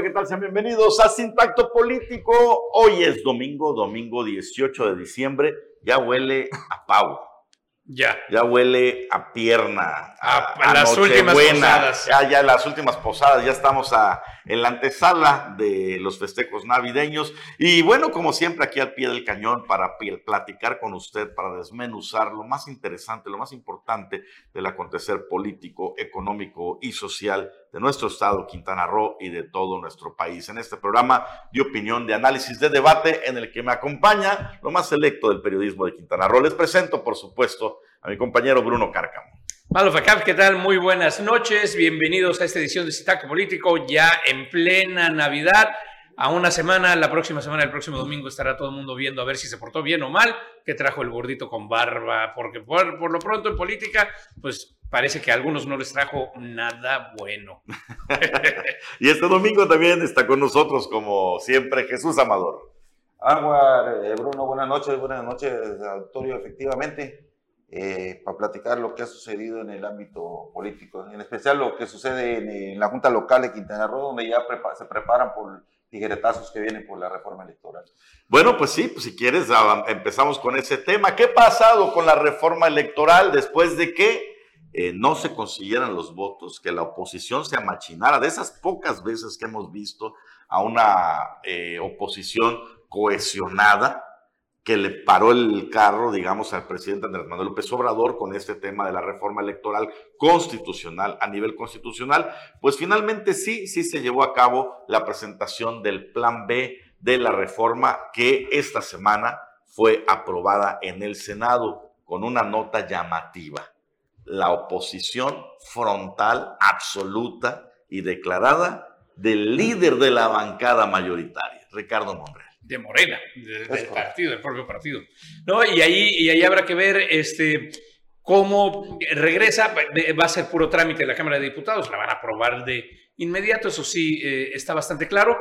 Hola, ¿qué tal? Sean bienvenidos a Sin Tacto Político. Hoy es domingo 18 de diciembre. Ya huele a pavo. Ya huele a pierna. A las últimas posadas. Ya las últimas posadas. Ya estamos en la antesala de los festejos navideños. Y bueno, como siempre, aquí al pie del cañón para platicar con usted, para desmenuzar lo más interesante, lo más importante del acontecer político, económico y social de nuestro estado, Quintana Roo, y de todo nuestro país. En este programa de opinión, de análisis, de debate, en el que me acompaña lo más selecto del periodismo de Quintana Roo. Les presento, por supuesto, a mi compañero Bruno Cárcamo. Malofacap, ¿qué tal? Muy buenas noches. Bienvenidos a esta edición de Sin Tacto Político, ya en plena Navidad. A una semana, la próxima semana, el próximo domingo, estará todo el mundo viendo a ver si se portó bien o mal, qué trajo el gordito con barba, porque por lo pronto en política, pues parece que a algunos no les trajo nada bueno. Y este domingo también está con nosotros, como siempre, Jesús Amador. Anwar, Bruno, buenas noches, Antonio, efectivamente, para platicar lo que ha sucedido en el ámbito político, en especial lo que sucede en la Junta Local de Quintana Roo, donde ya se preparan por tijeretazos que vienen por la reforma electoral. Bueno, pues sí, pues si quieres empezamos con ese tema. ¿Qué ha pasado con la reforma electoral después de que no se consiguieran los votos, que la oposición se amachinara? De esas pocas veces que hemos visto a una oposición cohesionada que le paró el carro, digamos, al presidente Andrés Manuel López Obrador con este tema de la reforma electoral constitucional, a nivel constitucional, pues finalmente sí se llevó a cabo la presentación del plan B de la reforma, que esta semana fue aprobada en el Senado con una nota llamativa. La oposición frontal, absoluta y declarada del líder de la bancada mayoritaria, Ricardo Monreal. De Morena, del partido, del propio partido, ¿no? Y ahí habrá que ver cómo regresa. Va a ser puro trámite de la Cámara de Diputados, la van a aprobar de inmediato, eso sí, está bastante claro.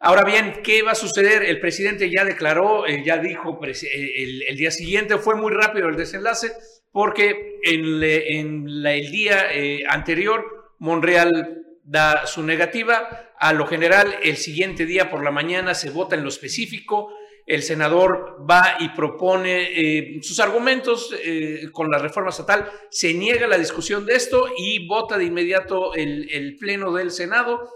Ahora bien, ¿qué va a suceder? El presidente ya declaró, ya dijo, el día siguiente fue muy rápido el desenlace, porque el día anterior Monreal da su negativa. A lo general, el siguiente día por la mañana se vota en lo específico. El senador va y propone sus argumentos con la reforma estatal. Se niega la discusión de esto y vota de inmediato el Pleno del Senado.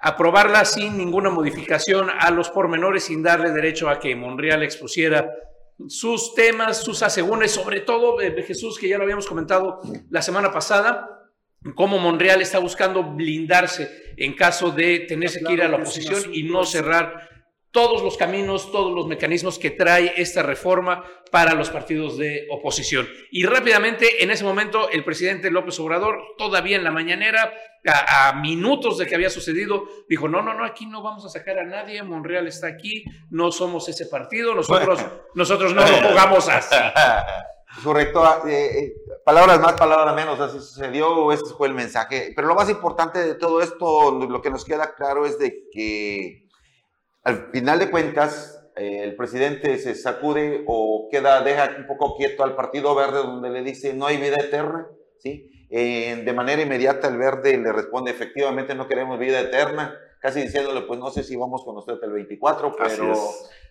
Aprobarla sin ninguna modificación a los pormenores, sin darle derecho a que Monreal expusiera sus temas, sus asegúnes, sobre todo Jesús, que ya lo habíamos comentado la semana pasada, cómo Monreal está buscando blindarse en caso de tenerse que ir a la oposición y no cerrar todos los caminos, todos los mecanismos que trae esta reforma para los partidos de oposición. Y rápidamente, en ese momento, el presidente López Obrador, todavía en la mañanera, a minutos de que había sucedido, dijo, no, aquí no vamos a sacar a nadie, Monreal está aquí, no somos ese partido, nosotros no lo jugamos así. Correcto, palabras más, palabras menos, así sucedió, ese fue el mensaje. Pero lo más importante de todo esto, lo que nos queda claro es de que al final de cuentas el presidente se sacude o deja un poco quieto al Partido Verde, donde le dice no hay vida eterna, ¿sí? De manera inmediata el Verde le responde efectivamente no queremos vida eterna, casi diciéndole pues no sé si vamos con usted el 24, pero...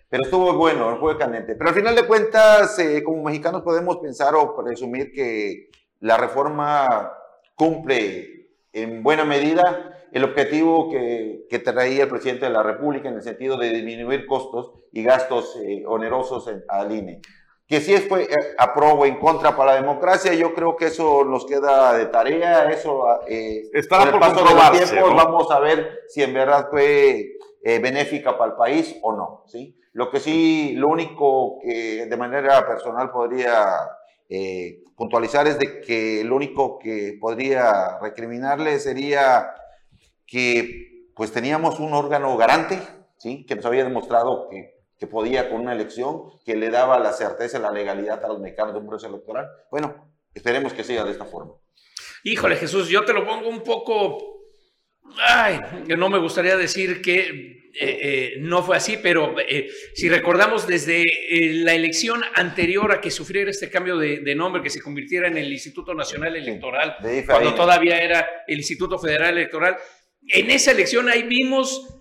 Pero estuvo bueno, el juego caliente. Pero al final de cuentas, como mexicanos podemos pensar o presumir que la reforma cumple en buena medida el objetivo que traía el presidente de la República, en el sentido de disminuir costos y gastos onerosos al INE. Que sí fue a pro o en contra para la democracia, yo creo que eso nos queda de tarea, eso estará por comprobarse, ¿no? Vamos a ver si en verdad fue benéfica para el país o no, ¿sí? Lo que sí, lo único que de manera personal podría puntualizar es de que lo único que podría recriminarle sería que pues teníamos un órgano garante, ¿sí? Que nos había demostrado que podía con una elección, que le daba la certeza, la legalidad a los mecanismos de un proceso electoral. Bueno, esperemos que siga de esta forma. Híjole, Jesús, yo te lo pongo un poco... Ay, no me gustaría decir que... no fue así, pero si recordamos desde la elección anterior a que sufriera este cambio de nombre, que se convirtiera en el Instituto Nacional Electoral, cuando todavía era el Instituto Federal Electoral, En esa elección ahí vimos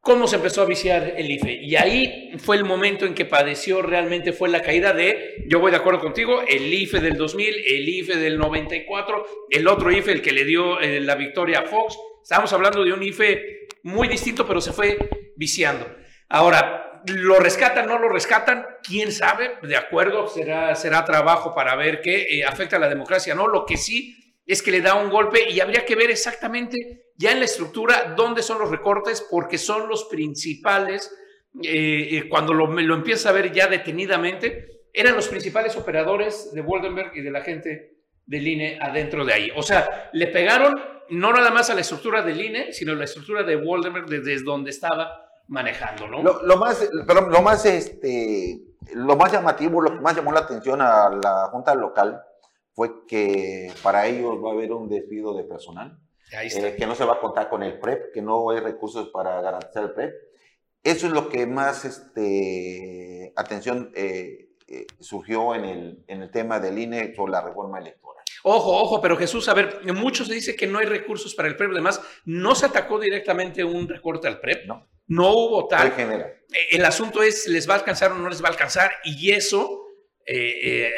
cómo se empezó a viciar el IFE. Y ahí fue el momento en que padeció realmente, fue la caída de, yo voy de acuerdo contigo, el IFE del 2000, el IFE del 94, el otro IFE, el que le dio la victoria a Fox. Estábamos hablando de un IFE muy distinto, pero se fue viciando. Ahora, ¿lo rescatan, no lo rescatan? ¿Quién sabe? De acuerdo, será trabajo para ver qué afecta a la democracia, ¿no? Lo que sí es que le da un golpe y habría que ver exactamente ya en la estructura dónde son los recortes, porque son los principales, cuando lo empieza a ver ya detenidamente, eran los principales operadores de Woldenberg y de la gente del INE adentro de ahí. O sea, le pegaron no nada más a la estructura del INE, sino a la estructura de Woldenberg desde donde estaba manejando, ¿no? Lo más llamativo, lo que más llamó la atención a la Junta Local fue que para ellos va a haber un despido de personal, que no se va a contar con el PREP, que no hay recursos para garantizar el PREP. Eso es lo que más atención surgió en el tema del INE sobre la reforma electoral. Ojo, pero Jesús, a ver, muchos se dice que no hay recursos para el PREP, además no se atacó directamente un recorte al PREP, no hubo tal. En general. El asunto es, ¿les va a alcanzar o no les va a alcanzar? Y eso...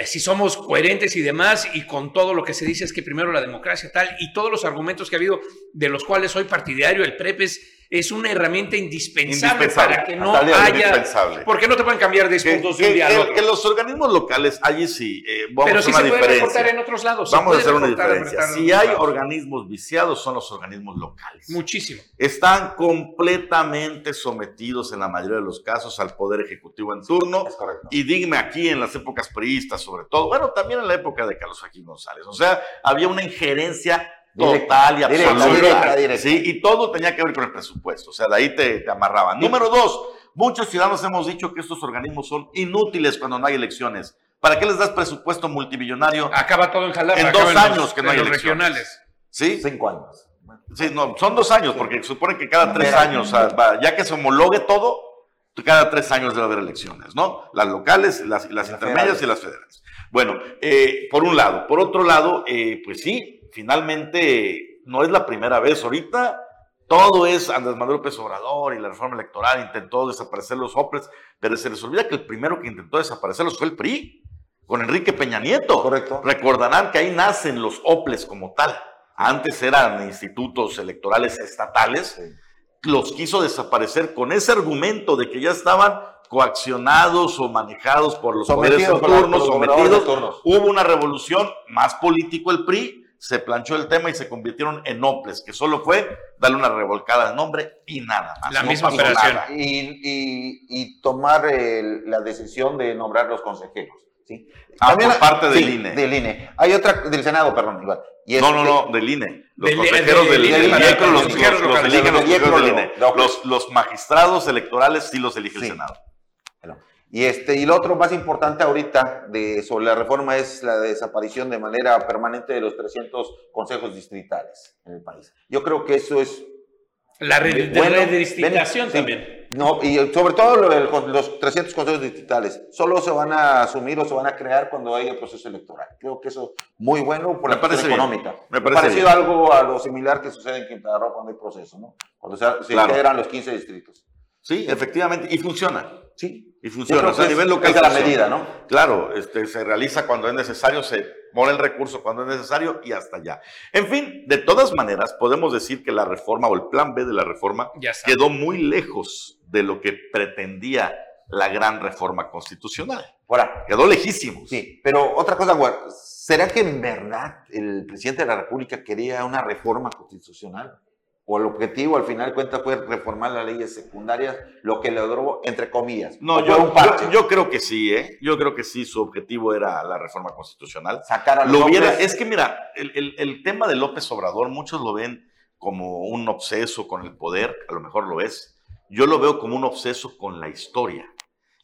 si somos coherentes y demás, y con todo lo que se dice es que primero la democracia tal, y todos los argumentos que ha habido, de los cuales soy partidario, el PREP es una herramienta indispensable para que no haya... Porque no te pueden cambiar de puntos de un día al otro. Que los organismos locales, allí sí, vamos a hacer una diferencia. Pero sí se puede recortar en otros lados. Vamos a hacer una diferencia. Si hay organismos viciados, son los organismos locales. Muchísimo. Están completamente sometidos en la mayoría de los casos al Poder Ejecutivo en turno. Es correcto. Y dime aquí en las épocas priistas, sobre todo, bueno, también en la época de Carlos Joaquín González. O sea, había una injerencia total y absoluta. Directa. ¿Sí? Y todo tenía que ver con el presupuesto. O sea, de ahí te amarraban. Número dos, muchos ciudadanos hemos dicho que estos organismos son inútiles cuando no hay elecciones. ¿Para qué les das presupuesto multimillonario? Acaba todo en Jalapa. En 2 años que no hay elecciones. Regionales. ¿Sí? 5 años. Sí, no, son 2 años, porque suponen que cada 3 años, ya que se homologue todo, cada 3 años debe haber elecciones, ¿no? Las locales, las intermedias y las federales. Bueno, por un lado. Por otro lado, pues sí, finalmente, no es la primera vez ahorita, todo es Andrés Manuel López Obrador y la reforma electoral, intentó desaparecer los OPLES, pero se les olvida que el primero que intentó desaparecerlos fue el PRI, con Enrique Peña Nieto. Correcto. Recordarán que ahí nacen los OPLES como tal, antes eran institutos electorales estatales, sí. Los quiso desaparecer con ese argumento de que ya estaban coaccionados o manejados por los sometidos. Hubo una revolución, más político el PRI, se planchó el tema y se convirtieron en OPLES, que solo fue darle una revolcada al nombre y nada más. La misma operación. Y tomar la decisión de nombrar los consejeros. ¿Sí? También por parte del INE. Del INE. Hay otra, del Senado, perdón, igual. No, del INE. Los consejeros del INE, los magistrados electorales sí los elige el Senado. Y lo otro más importante ahorita sobre la reforma es la desaparición de manera permanente de los 300 consejos distritales en el país. Yo creo que eso es... La redistribución también. No, y sobre todo los 300 consejos distritales. Solo se van a asumir o se van a crear cuando haya el proceso electoral. Creo que eso es muy bueno por la parte económica. Me parece parecido bien. Algo a lo similar que sucede en Quintana Roo cuando hay proceso, ¿no? Cuando se integran los 15 distritos. Sí, efectivamente. Y funciona. Sí. Y funciona. O sea, a nivel local es la medida, ¿no? Claro, se realiza cuando es necesario, se pone el recurso cuando es necesario y hasta allá. En fin, de todas maneras, podemos decir que la reforma o el plan B de la reforma quedó muy lejos de lo que pretendía la gran reforma constitucional. Ahora, quedó lejísimo. Sí, pero otra cosa, güey, ¿será que en verdad el presidente de la República quería una reforma constitucional? O el objetivo, al final de cuentas, fue reformar las leyes secundarias, lo que le logró, entre comillas. No, yo creo que sí, ¿eh? Yo creo que sí, su objetivo era la reforma constitucional. Sacar a los hombres. Es que, mira, el tema de López Obrador, muchos lo ven como un obseso con el poder, a lo mejor lo es. Yo lo veo como un obseso con la historia.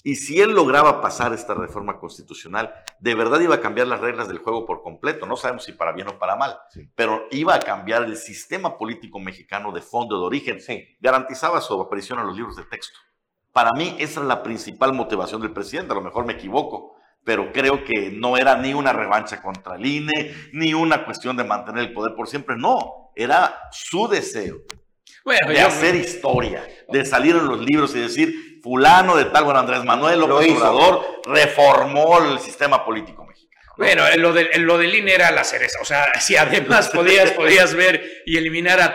Y si él lograba pasar esta reforma constitucional, de verdad iba a cambiar las reglas del juego por completo. No sabemos si para bien o para mal, pero iba a cambiar el sistema político mexicano de fondo, de origen. Sí. Garantizaba su aparición a los libros de texto. Para mí esa es la principal motivación del presidente. A lo mejor me equivoco, pero creo que no era ni una revancha contra el INE, ni una cuestión de mantener el poder por siempre. No, era su deseo Bueno, de hacer historia, de salir en los libros y decir, fulano de tal, bueno, Andrés Manuel López Obrador reformó el sistema político mexicano, ¿no? Bueno, lo del INE era la cereza, o sea, si además podías ver y eliminar a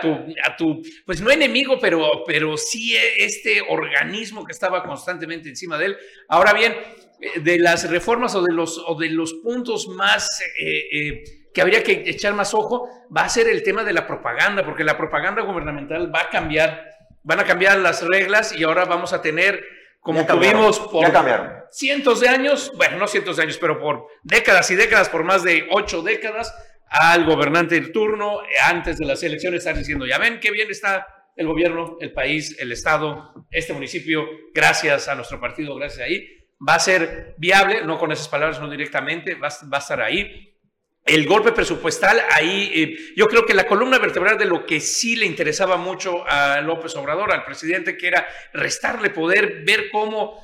tu, pues no enemigo, pero sí este organismo que estaba constantemente encima de él. Ahora bien, de las reformas o de los puntos más que habría que echar más ojo, va a ser el tema de la propaganda, porque la propaganda gubernamental va a cambiar, van a cambiar las reglas y ahora vamos a tener, como tuvimos por cientos de años, bueno, no cientos de años, pero por décadas y décadas, por más de 8 décadas, al gobernante en turno, antes de las elecciones, estar diciendo, ya ven qué bien está el gobierno, el país, el estado, este municipio, gracias a nuestro partido, gracias a ahí. Va a ser viable, no con esas palabras, no directamente, va a estar ahí. El golpe presupuestal, ahí yo creo que la columna vertebral de lo que sí le interesaba mucho a López Obrador, al presidente, que era restarle poder, ver cómo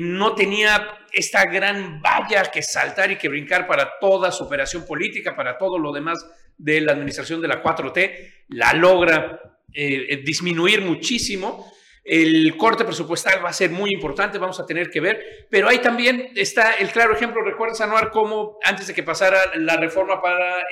no tenía esta gran valla que saltar y que brincar para toda su operación política, para todo lo demás de la administración de la 4T, la logra disminuir muchísimo. El corte presupuestal va a ser muy importante, vamos a tener que ver, pero ahí también está el claro ejemplo, ¿recuerdas, Anuar, cómo antes de que pasara la reforma para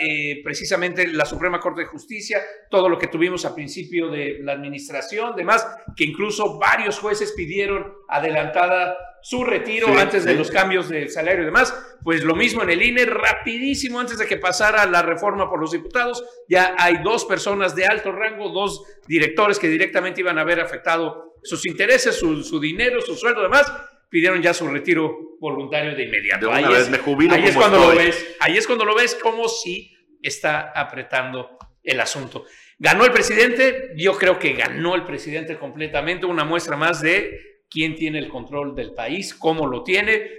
precisamente la Suprema Corte de Justicia, todo lo que tuvimos a principio de la administración, demás, que incluso varios jueces pidieron adelantada su retiro antes de los cambios de salario y demás? Pues lo mismo en el INE, rapidísimo, antes de que pasara la reforma por los diputados, ya hay 2 personas de alto rango, 2 directores que directamente iban a ver afectado sus intereses, su dinero, su sueldo, demás, pidieron ya su retiro voluntario de inmediato. De una vez me jubilo. Ahí es cuando lo ves, como si está apretando el asunto. ¿Ganó el presidente? Yo creo que ganó el presidente completamente, una muestra más de quién tiene el control del país, cómo lo tiene.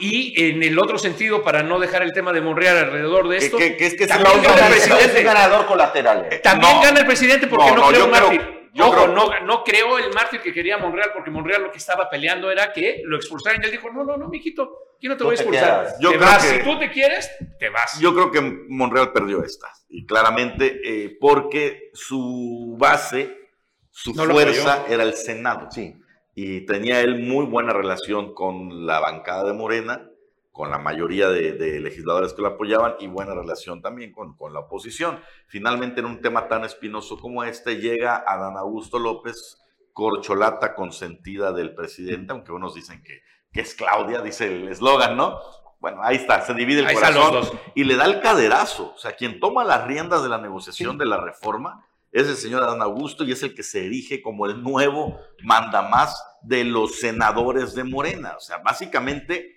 Y en el otro sentido, para no dejar el tema de Monreal alrededor de esto, que también gana el presidente. Es ganador colateral. También gana el presidente porque no creo un mártir. No creo el mártir que quería Monreal, porque Monreal lo que estaba peleando era que lo expulsaran. Y él dijo, no, mijito, yo no te voy a expulsar. Te vas. Si tú te quieres, te vas. Yo creo que Monreal perdió esta. Y claramente porque su base, su fuerza era el Senado. Sí. Y tenía él muy buena relación con la bancada de Morena, con la mayoría de legisladores que lo apoyaban, y buena relación también con la oposición. Finalmente, en un tema tan espinoso como este, llega Adán Augusto López, corcholata consentida del presidente, aunque unos dicen que es Claudia, dice el eslogan, ¿no? Bueno, ahí está, se divide el corazón y le da el caderazo. O sea, quien toma las riendas de la negociación de la reforma es el señor Adán Augusto, y es el que se erige como el nuevo mandamás de los senadores de Morena. O sea, básicamente...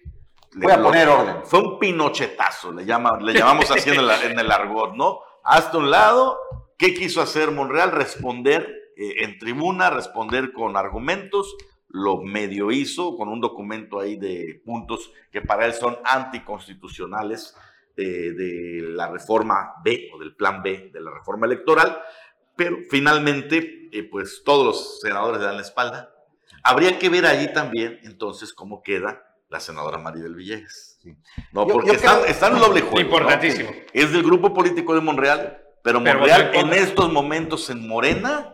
Voy a poner orden. Fue un pinochetazo, le llamamos así en el argot, ¿no? Hasta un lado, ¿qué quiso hacer Monreal? Responder en tribuna, responder con argumentos. Lo medio hizo con un documento ahí de puntos que para él son anticonstitucionales de la reforma B, o del plan B de la reforma electoral. Pero finalmente, pues todos los senadores le dan la espalda. Habría que ver allí también, entonces, cómo queda la senadora Maribel Villegas. Sí. No, porque está en un doble juego. Importantísimo. ¿No? Es del grupo político de Monreal, pero Monreal en estos momentos en Morena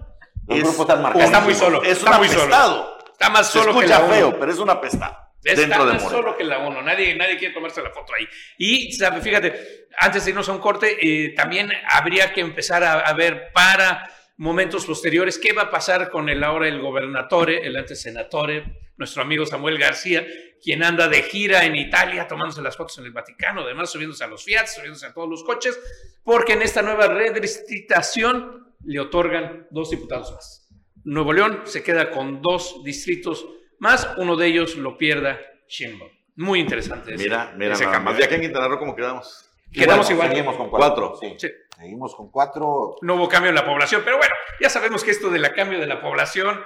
está muy solo. Es un apestado. Está más solo que la uno. Se escucha feo, pero es un apestado. Está más solo que la uno. Nadie quiere tomarse la foto ahí. Y fíjate, antes de irnos a un corte, también habría que empezar a ver para momentos posteriores qué va a pasar con el ahora el gobernatore, el antes senatore, nuestro amigo Samuel García, quien anda de gira en Italia tomándose las fotos en el Vaticano, además subiéndose a los Fiat, subiéndose a todos los coches, porque en esta nueva redistritación le otorgan 2 diputados más. Nuevo León se queda con 2 distritos más, uno de ellos lo pierda Sheinbaum. Muy interesante ese. Mira, ese cambio. ¿De aquí en Quintana Roo cómo quedamos? Quedamos igual. Seguimos con 4. Sí. Seguimos con 4. No hubo cambio en la población, pero bueno, ya sabemos que esto del cambio de la población...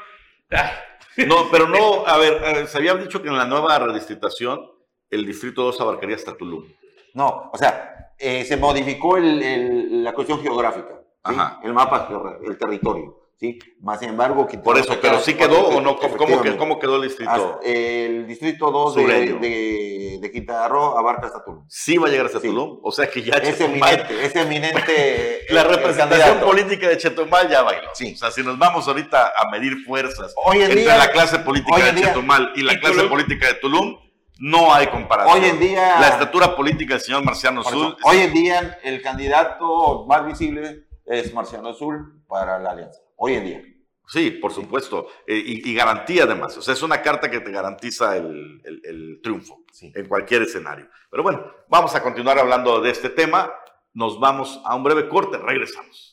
No, pero no, a ver, se había dicho que en la nueva redistritación el distrito 2 abarcaría hasta Tulum. No, o sea, se modificó la cuestión geográfica, ¿sí? El mapa, el territorio. ¿sí? Más sin embargo... Por eso, pero sí quedó o no, ¿cómo quedó el distrito? El distrito 2 de Quintana Roo abarca hasta Tulum. Sí va a llegar hasta Tulum, o sea que ya es Chetumal... Es eminente... La representación política de Chetumal ya bailó. Sí. O sea, si nos vamos ahorita a medir fuerzas entre la clase política de Chetumal y la clase política de Tulum, no hay comparación. Hoy en día... La estatura política del señor Marciano Sul... Hoy en día el candidato más visible es Marciano Sul para la alianza. Hoy en día. Sí, por supuesto. Y garantía además. O sea, es una carta que te garantiza el triunfo en cualquier escenario. Pero bueno, vamos a continuar hablando de este tema. Nos vamos a un breve corte. Regresamos.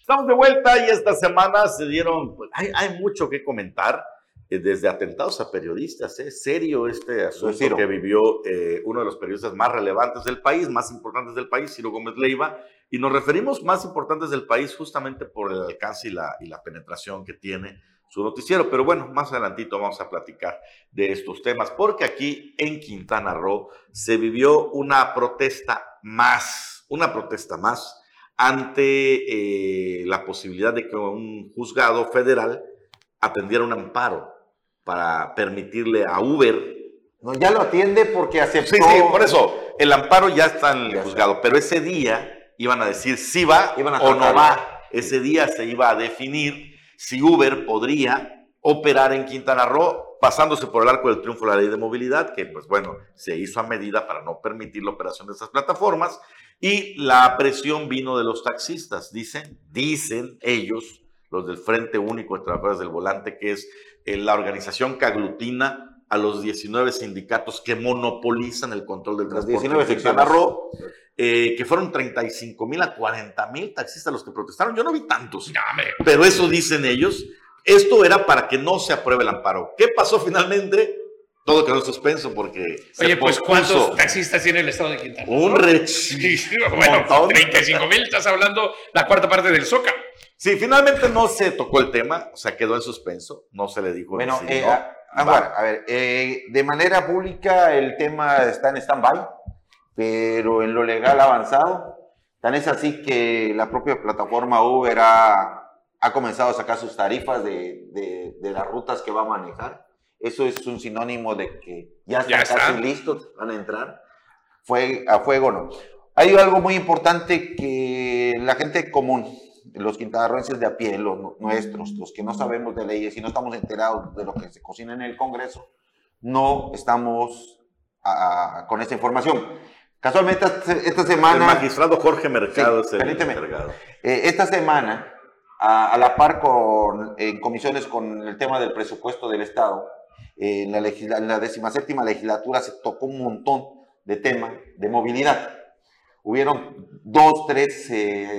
Estamos de vuelta y esta semana se dieron... Pues, hay mucho que comentar, desde atentados a periodistas. Es serio este asunto que vivió uno de los periodistas más relevantes del país, más importantes del país, Ciro Gómez Leyva. Y nos referimos más importantes del país justamente por el alcance y la penetración que tiene su noticiero. Pero bueno, más adelantito vamos a platicar de estos temas, porque aquí en Quintana Roo se vivió una protesta más ante la posibilidad de que un juzgado federal atendiera un amparo para permitirle a Uber... No, ya lo atiende porque aceptó... Sí, por eso, el amparo ya está en el juzgado, pero ese día iban a decir si va o no va. Ese día se iba a definir si Uber podría operar en Quintana Roo pasándose por el arco del triunfo de la ley de movilidad, que pues bueno, se hizo a medida para no permitir la operación de estas plataformas. Y la presión vino de los taxistas, dicen ellos, los del Frente Único de Trabajadores del Volante, que es la organización que aglutina a los 19 sindicatos que monopolizan el control del transporte en Quintana Roo, que fueron 35,000 a 40,000 taxistas los que protestaron. Yo no vi tantos, pero eso dicen ellos. Esto era para que no se apruebe el amparo. ¿Qué pasó finalmente? Todo quedó suspenso porque... Oye, pues ¿cuántos taxistas tiene el estado de Quintana Roo? Un montón. 35,000, estás hablando la cuarta parte del Zócalo. Sí, finalmente no se tocó el tema, o sea, quedó en suspenso, no se le dijo... Bueno, de manera pública el tema está en stand-by, pero en lo legal avanzado. Tan es así que la propia plataforma Uber ha comenzado a sacar sus tarifas de las rutas que va a manejar. Eso es un sinónimo de que ya están casi listos, van a entrar a fuego. No hay algo muy importante que la gente común, los quintanarroenses de a pie, los nuestros, los que no sabemos de leyes y no estamos enterados de lo que se cocina en el Congreso, no estamos con esa información. Casualmente esta semana el magistrado Jorge Mercado esta semana a la par en comisiones con el tema del presupuesto del Estado. En la 17ª legislatura se tocó un montón de temas de movilidad. Hubieron 2, 3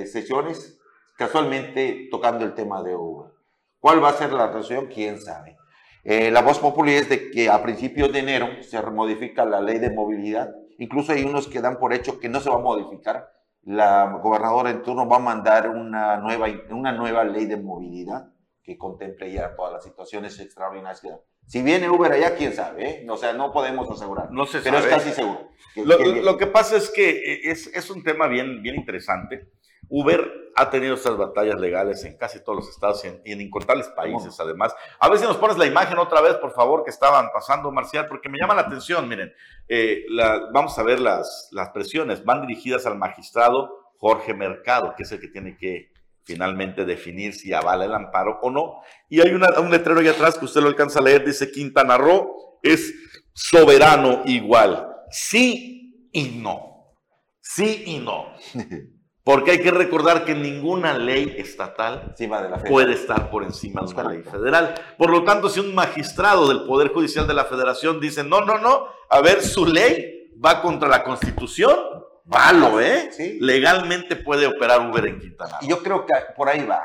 sesiones casualmente tocando el tema de Uber. ¿Cuál va a ser la resolución? ¿Quién sabe? La voz popular es de que a principios de enero se modifica la ley de movilidad. Incluso hay unos que dan por hecho que no se va a modificar. La gobernadora en turno va a mandar una nueva ley de movilidad que contemple ya todas las situaciones extraordinarias que dan. Si viene Uber allá, quién sabe, o sea, no podemos asegurar. No se sabe. Pero es casi seguro. Lo que pasa es que es un tema bien, bien interesante. Uber ha tenido estas batallas legales en casi todos los estados y en incontables países, además. A ver si nos pones la imagen otra vez, por favor, que estaban pasando, Marcial, porque me llama la atención. Miren, vamos a ver las presiones. Van dirigidas al magistrado Jorge Mercado, que es el que tiene que finalmente definir si avala el amparo o no. Y hay un letrero allá atrás que usted lo alcanza a leer, dice: Quintana Roo es soberano igual. Sí y no. Sí y no. Porque hay que recordar que ninguna ley estatal puede estar por encima de una ley federal. Por lo tanto, si un magistrado del Poder Judicial de la Federación dice, no, a ver, su ley va contra la Constitución, malo, ¿Sí? Legalmente puede operar Uber en Quintana Roo. Y yo creo que por ahí va,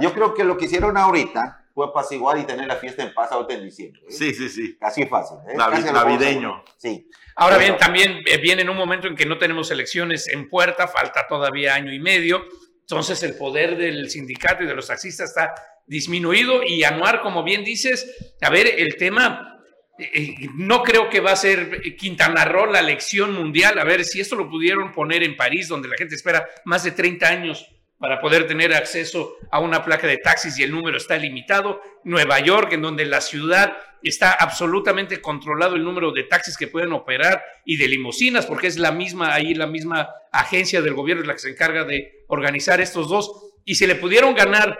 yo creo que lo que hicieron ahorita fue apaciguar y tener la fiesta en paz ahorita en diciembre. Sí. Casi fácil. Navideño. Sí. Ahora bien, también viene en un momento en que no tenemos elecciones en puerta, falta todavía año y medio. Entonces el poder del sindicato y de los taxistas está disminuido. Y Anuar, como bien dices, a ver, el tema... No creo que va a ser Quintana Roo la elección mundial. A ver, si esto lo pudieron poner en París, donde la gente espera más de 30 años para poder tener acceso a una placa de taxis y el número está limitado. Nueva York, en donde la ciudad está absolutamente controlado el número de taxis que pueden operar y de limusinas, porque es la misma agencia del gobierno la que se encarga de organizar estos dos. Y se le pudieron ganar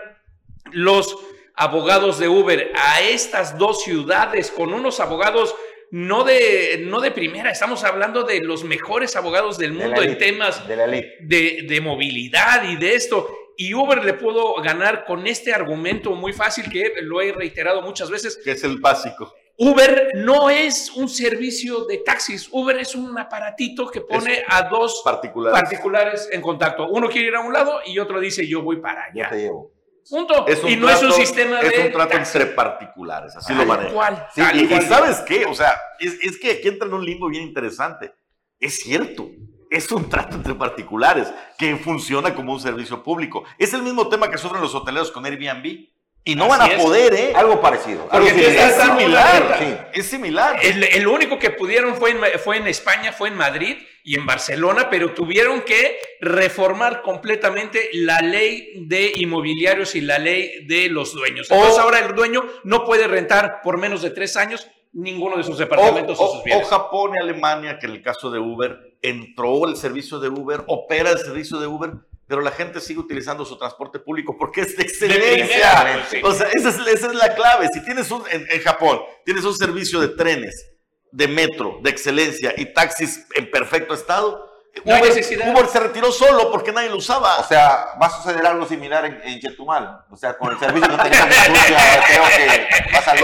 los abogados de Uber a estas dos ciudades con unos abogados no de primera, estamos hablando de los mejores abogados del mundo en temas de movilidad y de esto, y Uber le pudo ganar con este argumento muy fácil que lo he reiterado muchas veces, que es el básico. Uber no es un servicio de taxis, Uber es un aparatito que pone a dos particulares en contacto, uno quiere ir a un lado y otro dice yo voy para allá. Yo te llevo. Punto. Y no trato, es un sistema de... Es un trato entre particulares, así lo manejan. Sí, y ¿sabes qué? O sea, es que aquí entra en un limbo bien interesante. Es cierto, es un trato entre particulares que funciona como un servicio público. Es el mismo tema que sufren los hoteleros con Airbnb. Y no así van a poder, ¿eh? Algo parecido. Porque algo similar. Es similar. El único que pudieron fue en España, fue en Madrid y en Barcelona, pero tuvieron que reformar completamente la ley de inmobiliarios y la ley de los dueños. Entonces ahora el dueño no puede rentar por menos de 3 años ninguno de sus departamentos o sus bienes. O Japón y Alemania, que en el caso de Uber, entró el servicio de Uber, opera el servicio de Uber, pero la gente sigue utilizando su transporte público porque es de excelencia. Sí. O sea, esa es la clave. Si tienes en Japón, tienes un servicio de trenes, de metro, de excelencia y taxis en perfecto estado, no Uber se retiró solo porque nadie lo usaba. O sea, va a suceder algo similar en Chetumal. O sea, con el servicio que tengas en Sucha, creo que va a salir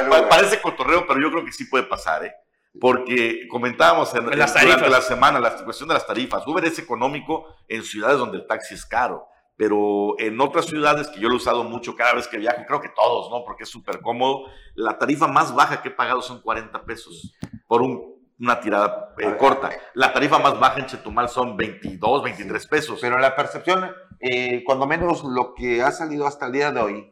volando. Parece cotorreo, pero yo creo que sí puede pasar, ¿eh? Porque comentábamos durante la semana la cuestión de las tarifas. Uber es económico en ciudades donde el taxi es caro, pero en otras ciudades que yo lo he usado mucho cada vez que viajo, creo que todos, ¿no? Porque es súper cómodo. La tarifa más baja que he pagado son 40 pesos por una tirada corta. La tarifa más baja en Chetumal son 22, 23 pesos. Pero la percepción, cuando menos lo que ha salido hasta el día de hoy,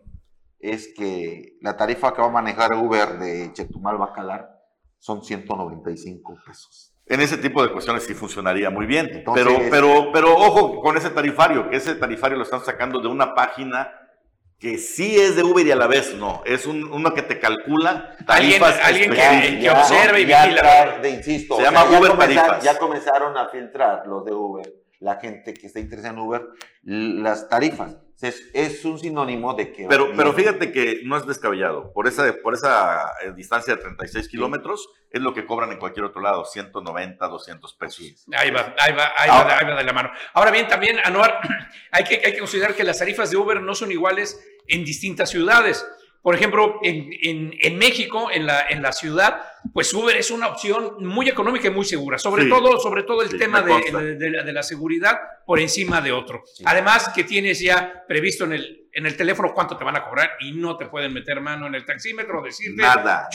es que la tarifa que va a manejar Uber de Chetumal va a calar. Son 195 pesos. En ese tipo de cuestiones sí funcionaría muy bien. Entonces, pero ojo con ese tarifario, que ese tarifario lo están sacando de una página que sí es de Uber y a la vez no. Es uno que te calcula tarifas. Alguien que observa y vigila. Insisto, se llama Uber Tarifas. Ya comenzaron a filtrar los de Uber, la gente que está interesada en Uber, las tarifas. Es un sinónimo de que... Pero fíjate que no es descabellado. Por esa distancia de 36 kilómetros es lo que cobran en cualquier otro lado, 190, 200 pesos. Ahí va de la mano. Ahora bien, también, Anuar, hay que considerar que las tarifas de Uber no son iguales en distintas ciudades. Por ejemplo, en México, en la ciudad, pues Uber es una opción muy económica y muy segura. Sobre todo el tema de la seguridad por encima de otro. Sí. Además que tienes ya previsto en el teléfono cuánto te van a cobrar y no te pueden meter mano en el taxímetro, decirte nada.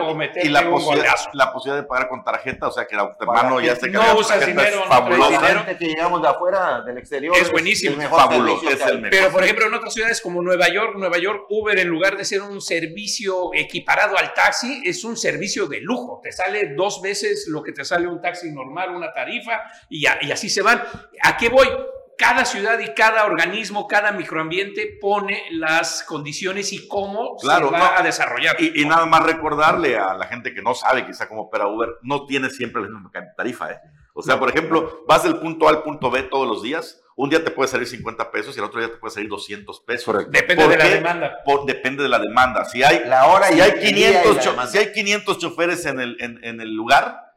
O meter un golazo. La posibilidad de pagar con tarjeta, o sea que la mano ya se carga. No usas dinero, no que llegamos de afuera, del exterior. Es buenísimo. Es el mejor. Pero por ejemplo en otras ciudades como Nueva York, Uber en lugar de ser un servicio equiparado al taxi, es un servicio de lujo. Te sale 2 veces lo que te sale un taxi normal, una tarifa, y así se van. ¿A qué voy? Cada ciudad y cada organismo, cada microambiente pone las condiciones y cómo se va a desarrollar. Y nada más recordarle a la gente que no sabe quizá cómo opera Uber, no tiene siempre la misma tarifa, ¿eh? O sea, por ejemplo, vas del punto A al punto B todos los días, un día te puede salir 50 pesos y el otro día te puede salir 200 pesos. Depende de la demanda. Depende de la demanda. Si hay 500 choferes en el lugar...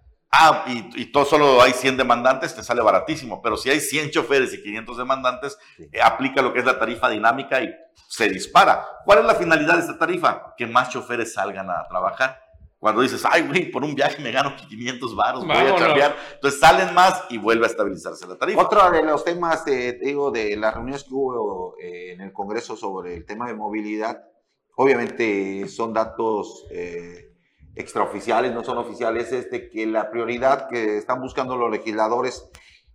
solo hay 100 demandantes, te sale baratísimo, pero si hay 100 choferes y 500 demandantes, aplica lo que es la tarifa dinámica y se dispara. ¿Cuál es la finalidad de esta tarifa? Que más choferes salgan a trabajar. Cuando dices, ay, güey, por un viaje me gano 500 varos, voy a cambiar. Entonces salen más y vuelve a estabilizarse la tarifa. Otro de los temas, de las reuniones que hubo en el Congreso sobre el tema de movilidad, obviamente son datos... extraoficiales, no son oficiales, es de que la prioridad que están buscando los legisladores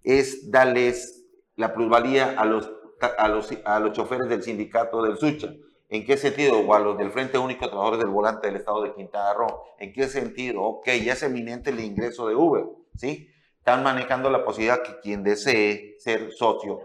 es darles la plusvalía a los choferes del sindicato del Sucha. ¿En qué sentido? O a los del Frente Único de Trabajadores del Volante del Estado de Quintana Roo. ¿En qué sentido? Ok, ya es eminente el ingreso de Uber, ¿sí? Están manejando la posibilidad que quien desee ser socio,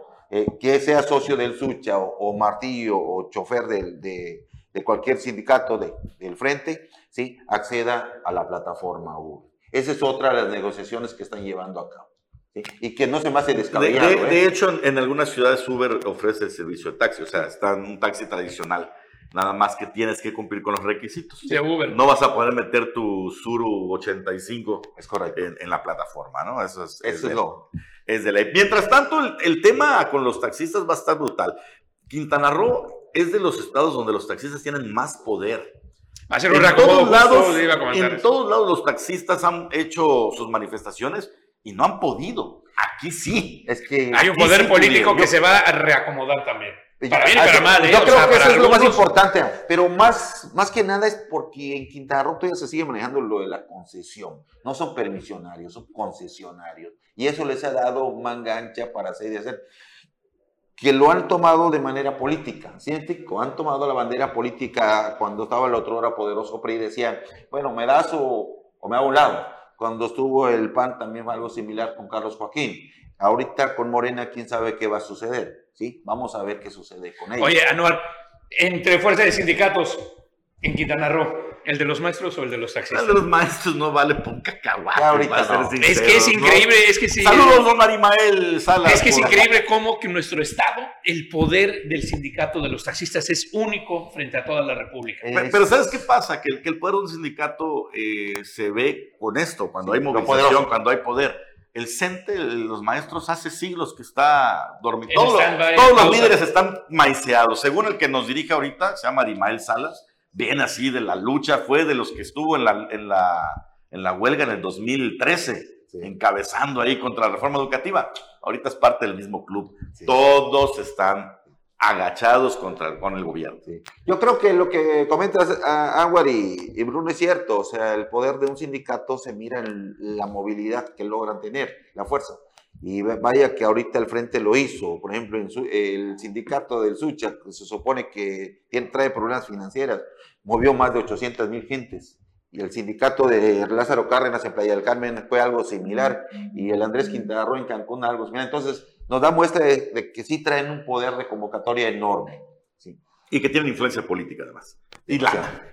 que sea socio del Sucha o martillo o chofer de cualquier sindicato del Frente, ¿sí? Acceda a la plataforma Uber. Esa es otra de las negociaciones que están llevando a cabo. ¿Sí? Y que no se me hace descabellado. De hecho, en algunas ciudades Uber ofrece el servicio de taxi, o sea, está en un taxi tradicional, nada más que tienes que cumplir con los requisitos. De Uber. No vas a poder meter tu Suru 85 es correcto. En la plataforma, ¿no? Eso es de ley. Mientras tanto, el tema con los taxistas va a estar brutal. Quintana Roo es de los estados donde los taxistas tienen más poder. Va a ser un reacomodo. En todos lados los taxistas han hecho sus manifestaciones y no han podido. Aquí sí. Es que hay un poder político que se va a reacomodar también. Para bien y para mal. Yo creo que eso es lo más importante. Pero más que nada es porque en Quintana Roo todavía se sigue manejando lo de la concesión. No son permisionarios, son concesionarios. Y eso les ha dado mangancha para hacer y hacer. Que lo han tomado de manera política, ¿sí? Han tomado la bandera política cuando estaba el otro hora poderoso PRI, decían, bueno, me das o me hago un lado. Cuando estuvo el PAN también algo similar con Carlos Joaquín. Ahorita con Morena, quién sabe qué va a suceder, ¿sí? Vamos a ver qué sucede con ellos. Oye, Anuar, entre fuerza de sindicatos en Quintana Roo, ¿el de los maestros o el de los taxistas? El de los maestros no vale por un cacahuate. No. Es que es increíble. ¿No? Es que sí, saludos, don Arimael Salas. Es que es increíble cómo que en nuestro estado el poder del sindicato de los taxistas es único frente a toda la república. Pero ¿sabes qué pasa? Que el poder de un sindicato se ve con esto, cuando hay movilización, cuando hay poder. El CENTE, los maestros, hace siglos que está dormido. Todos los líderes están maiceados. Según el que nos dirige ahorita, se llama Arimael Salas. Bien así de la lucha, fue de los que estuvo en la huelga en el 2013, sí, encabezando ahí contra la reforma educativa. Ahorita es parte del mismo club. Sí. Todos están agachados con el gobierno. Sí. Yo creo que lo que comentas, Aguar y Bruno, es cierto. O sea, el poder de un sindicato se mira en la movilidad que logran tener, la fuerza. Y vaya que ahorita el Frente lo hizo. Por ejemplo, el sindicato del Sucha, que se supone que trae problemas financieros, movió más de 800,000 gentes. Y el sindicato de Lázaro Cárdenas en Playa del Carmen fue algo similar. Y el Andrés Quintana Roo en Cancún algo similar. Entonces, nos da muestra de que sí traen un poder de convocatoria enorme. Sí. Y que tienen influencia política, además.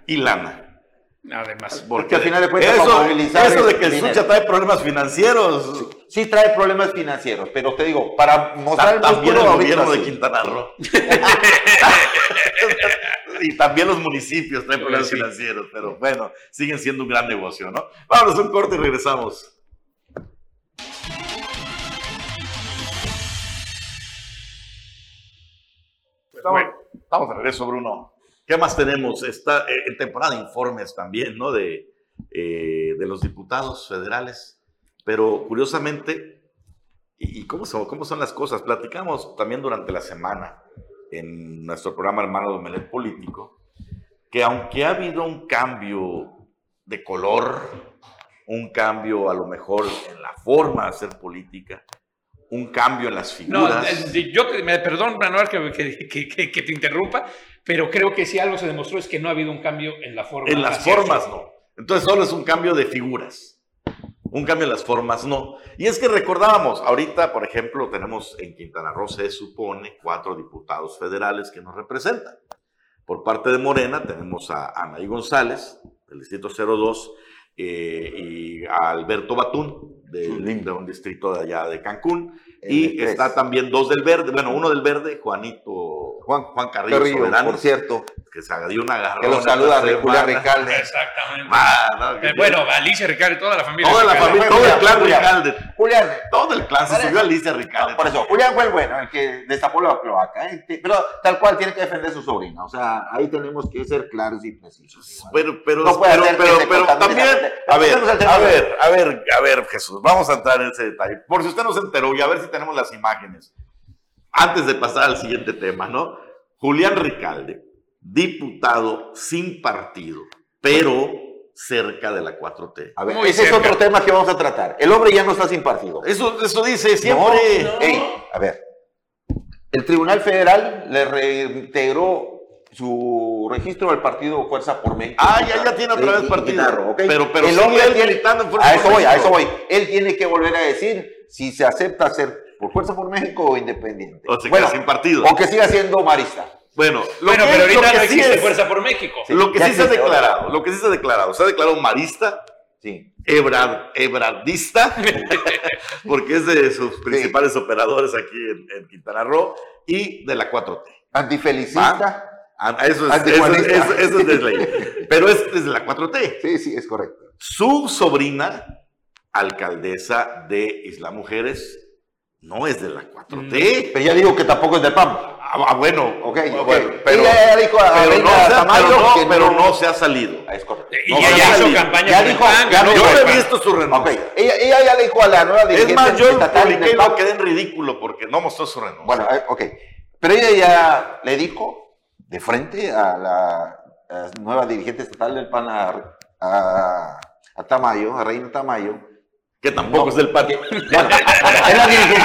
Y lana. Además, porque al final de cuentas, eso de que el Sucha trae problemas financieros, sí trae problemas financieros, pero te digo, para mostrar el gobierno de Quintana Roo y también los municipios traen problemas financieros, pero bueno, siguen siendo un gran negocio, ¿no? Vámonos un corte y regresamos. Estamos de regreso, Bruno. ¿Qué más tenemos? Está en temporada de informes también, ¿no? De los diputados federales. Pero curiosamente, ¿y cómo son las cosas? Platicamos también durante la semana en nuestro programa hermano de Omelet Político, que aunque ha habido un cambio de color, un cambio a lo mejor en la forma de hacer política, un cambio en las figuras. No, perdón, Manuel, que te interrumpa, pero creo que si algo se demostró es que no ha habido un cambio en la forma. En las formas no. Entonces solo es un cambio de figuras. Un cambio en las formas no. Y es que recordábamos, ahorita, por ejemplo, tenemos en Quintana Roo, se supone, 4 diputados federales que nos representan. Por parte de Morena tenemos a Anahí González, del distrito 02, y a Alberto Batún, de un distrito de allá de Cancún, y está también 2 del Verde, bueno, 1 del Verde, Juan Carrillo Soberanes, por cierto, que se dio una agarrona, que lo saluda de Julián Ricalde, exactamente, Alicia Ricalde, toda la familia, todo el clan Ricalde, Julián, todo el clan se subió a Alicia Ricalde, por eso, Julián fue el bueno, el que destapó la cloaca, pero tal cual tiene que defender a su sobrina, o sea, ahí tenemos que ser claros y precisos, pero también, a ver, Jesús, vamos a entrar en ese detalle, por si usted no se enteró, y a ver si tenemos las imágenes antes de pasar al siguiente tema, ¿no? Julián Ricalde, diputado sin partido, pero cerca de la 4T. A ver, ese es otro tema que vamos a tratar. El hombre ya no está sin partido. Eso dice siempre. No. Hey, a ver, el Tribunal Federal le reintegró su registro del partido Fuerza por México. Ah, ya, ya tiene otra vez partido. Guitarro, okay. Pero el hombre sigue militando en Fuerza por México. A eso voy. Él tiene que volver a decir si se acepta ser por Fuerza por México o independiente. O se queda sin partido. O que siga siendo marista. Bueno, pero ahorita no existe Fuerza por México. Sí, lo que sí se ha declarado, lo que sí se ha declarado, se ha declarado marista. Sí. Ebrardista, porque es de sus principales operadores aquí en Quintana Roo, y de la 4T. Antifelicista. Eso es desley. Pero es desde la 4T. Sí, sí, es correcto. Su sobrina, alcaldesa de Isla Mujeres, no es de la 4T. Pero ya digo que tampoco es del PAN. Ah, bueno, ok. Pero ya dijo a pero no se ha salido. Es correcto. Y ella ya hizo campaña. Ya dijo, yo he visto su renuncia. Ok, ella ya le dijo a la nueva dirigente. Es más, yo publiqué y lo quedé en ridículo porque no mostró su renuncia. Bueno, ok. Pero ella ya le dijo de frente a la nueva dirigente estatal del PAN, a Tamayo, a Reina Tamayo, que tampoco es del PAN. Bueno, es la dirigente.